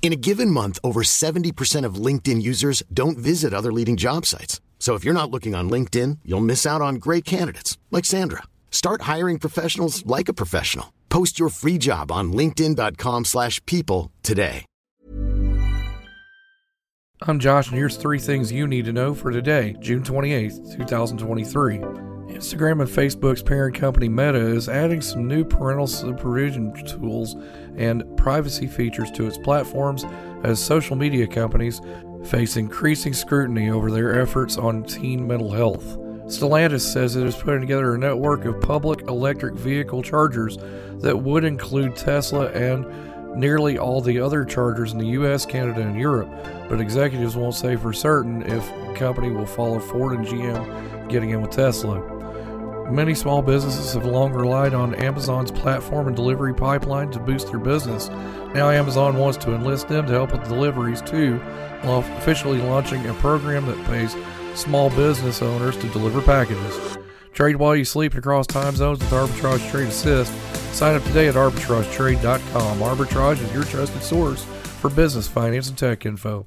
In a given month, over 70% of LinkedIn users don't visit other leading job sites. So if you're not looking on LinkedIn, you'll miss out on great candidates like Sandra. Start hiring professionals like a professional. Post your free job on linkedin.com/people today. I'm Josh, and here's 3 things you need to know for today, June 28th, 2023. Instagram and Facebook's parent company Meta is adding some new parental supervision tools and privacy features to its platforms as social media companies face increasing scrutiny over their efforts on teen mental health. Stellantis says it is putting together a network of public electric vehicle chargers that would include Tesla and nearly all the other chargers in the US, Canada, and Europe, but executives won't say for certain if the company will follow Ford and GM getting in with Tesla. Many small businesses have long relied on Amazon's platform and delivery pipeline to boost their business. Now Amazon wants to enlist them to help with deliveries too, while officially launching a program that pays small business owners to deliver packages. Trade while you sleep and across time zones with Arbitrage Trade Assist. Sign up today at arbitragetrade.com. Arbitrage is your trusted source for business, finance, and tech info.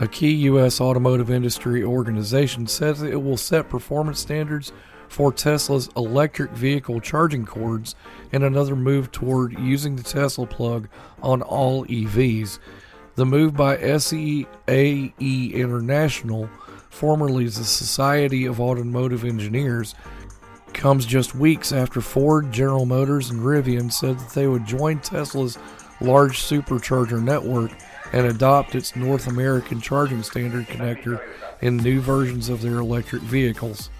A key U.S. automotive industry organization says it will set performance standards for Tesla's electric vehicle charging cords in another move toward using the Tesla plug on all EVs. The move by SAE International, formerly the Society of Automotive Engineers, comes just weeks after Ford, General Motors, and Rivian said that they would join Tesla's large supercharger network and adopt its North American charging standard connector in new versions of their electric vehicles.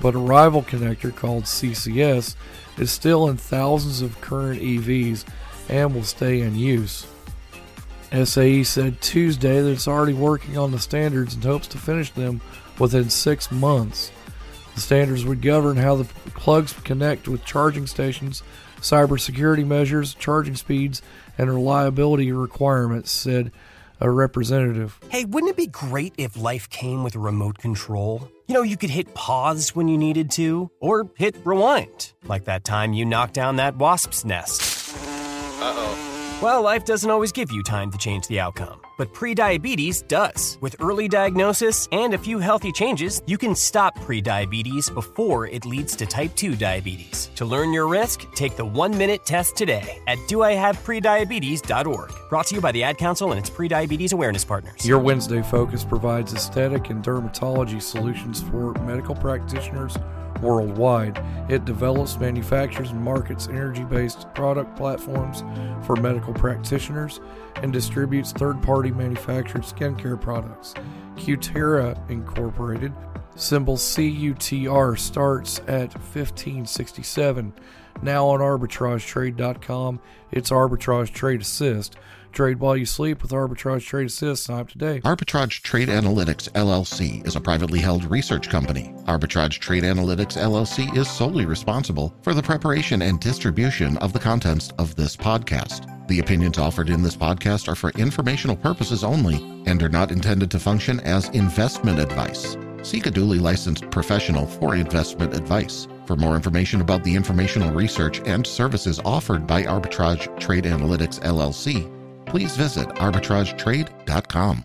But a rival connector called CCS is still in thousands of current EVs and will stay in use. SAE said Tuesday that it's already working on the standards and hopes to finish them within 6 months. The standards would govern how the plugs connect with charging stations, cybersecurity measures, charging speeds, and reliability requirements, said a representative. Hey, wouldn't it be great if life came with a remote control? You know, you could hit pause when you needed to, or hit rewind, like that time you knocked down that wasp's nest. Uh-oh. Well, life doesn't always give you time to change the outcome, but prediabetes does. With early diagnosis and a few healthy changes, you can stop prediabetes before it leads to type 2 diabetes. To learn your risk, take the 1-minute test today at doihaveprediabetes.org. Brought to you by the Ad Council and its Prediabetes Awareness Partners. Your Wednesday Focus provides aesthetic and dermatology solutions for medical practitioners worldwide. It develops, manufactures, and markets energy-based product platforms for medical practitioners and distributes third-party manufactured skincare products. Cutera Incorporated, symbol CUTR, starts at $15.67. Now on arbitragetrade.com, it's Arbitrage Trade Assist. Trade while you sleep with Arbitrage Trade Assist. Sign up today. Arbitrage Trade Analytics, LLC, is a privately held research company. Arbitrage Trade Analytics, LLC is solely responsible for the preparation and distribution of the contents of this podcast. The opinions offered in this podcast are for informational purposes only and are not intended to function as investment advice. Seek a duly licensed professional for investment advice. For more information about the informational research and services offered by Arbitrage Trade Analytics, LLC, please visit arbitragetrade.com.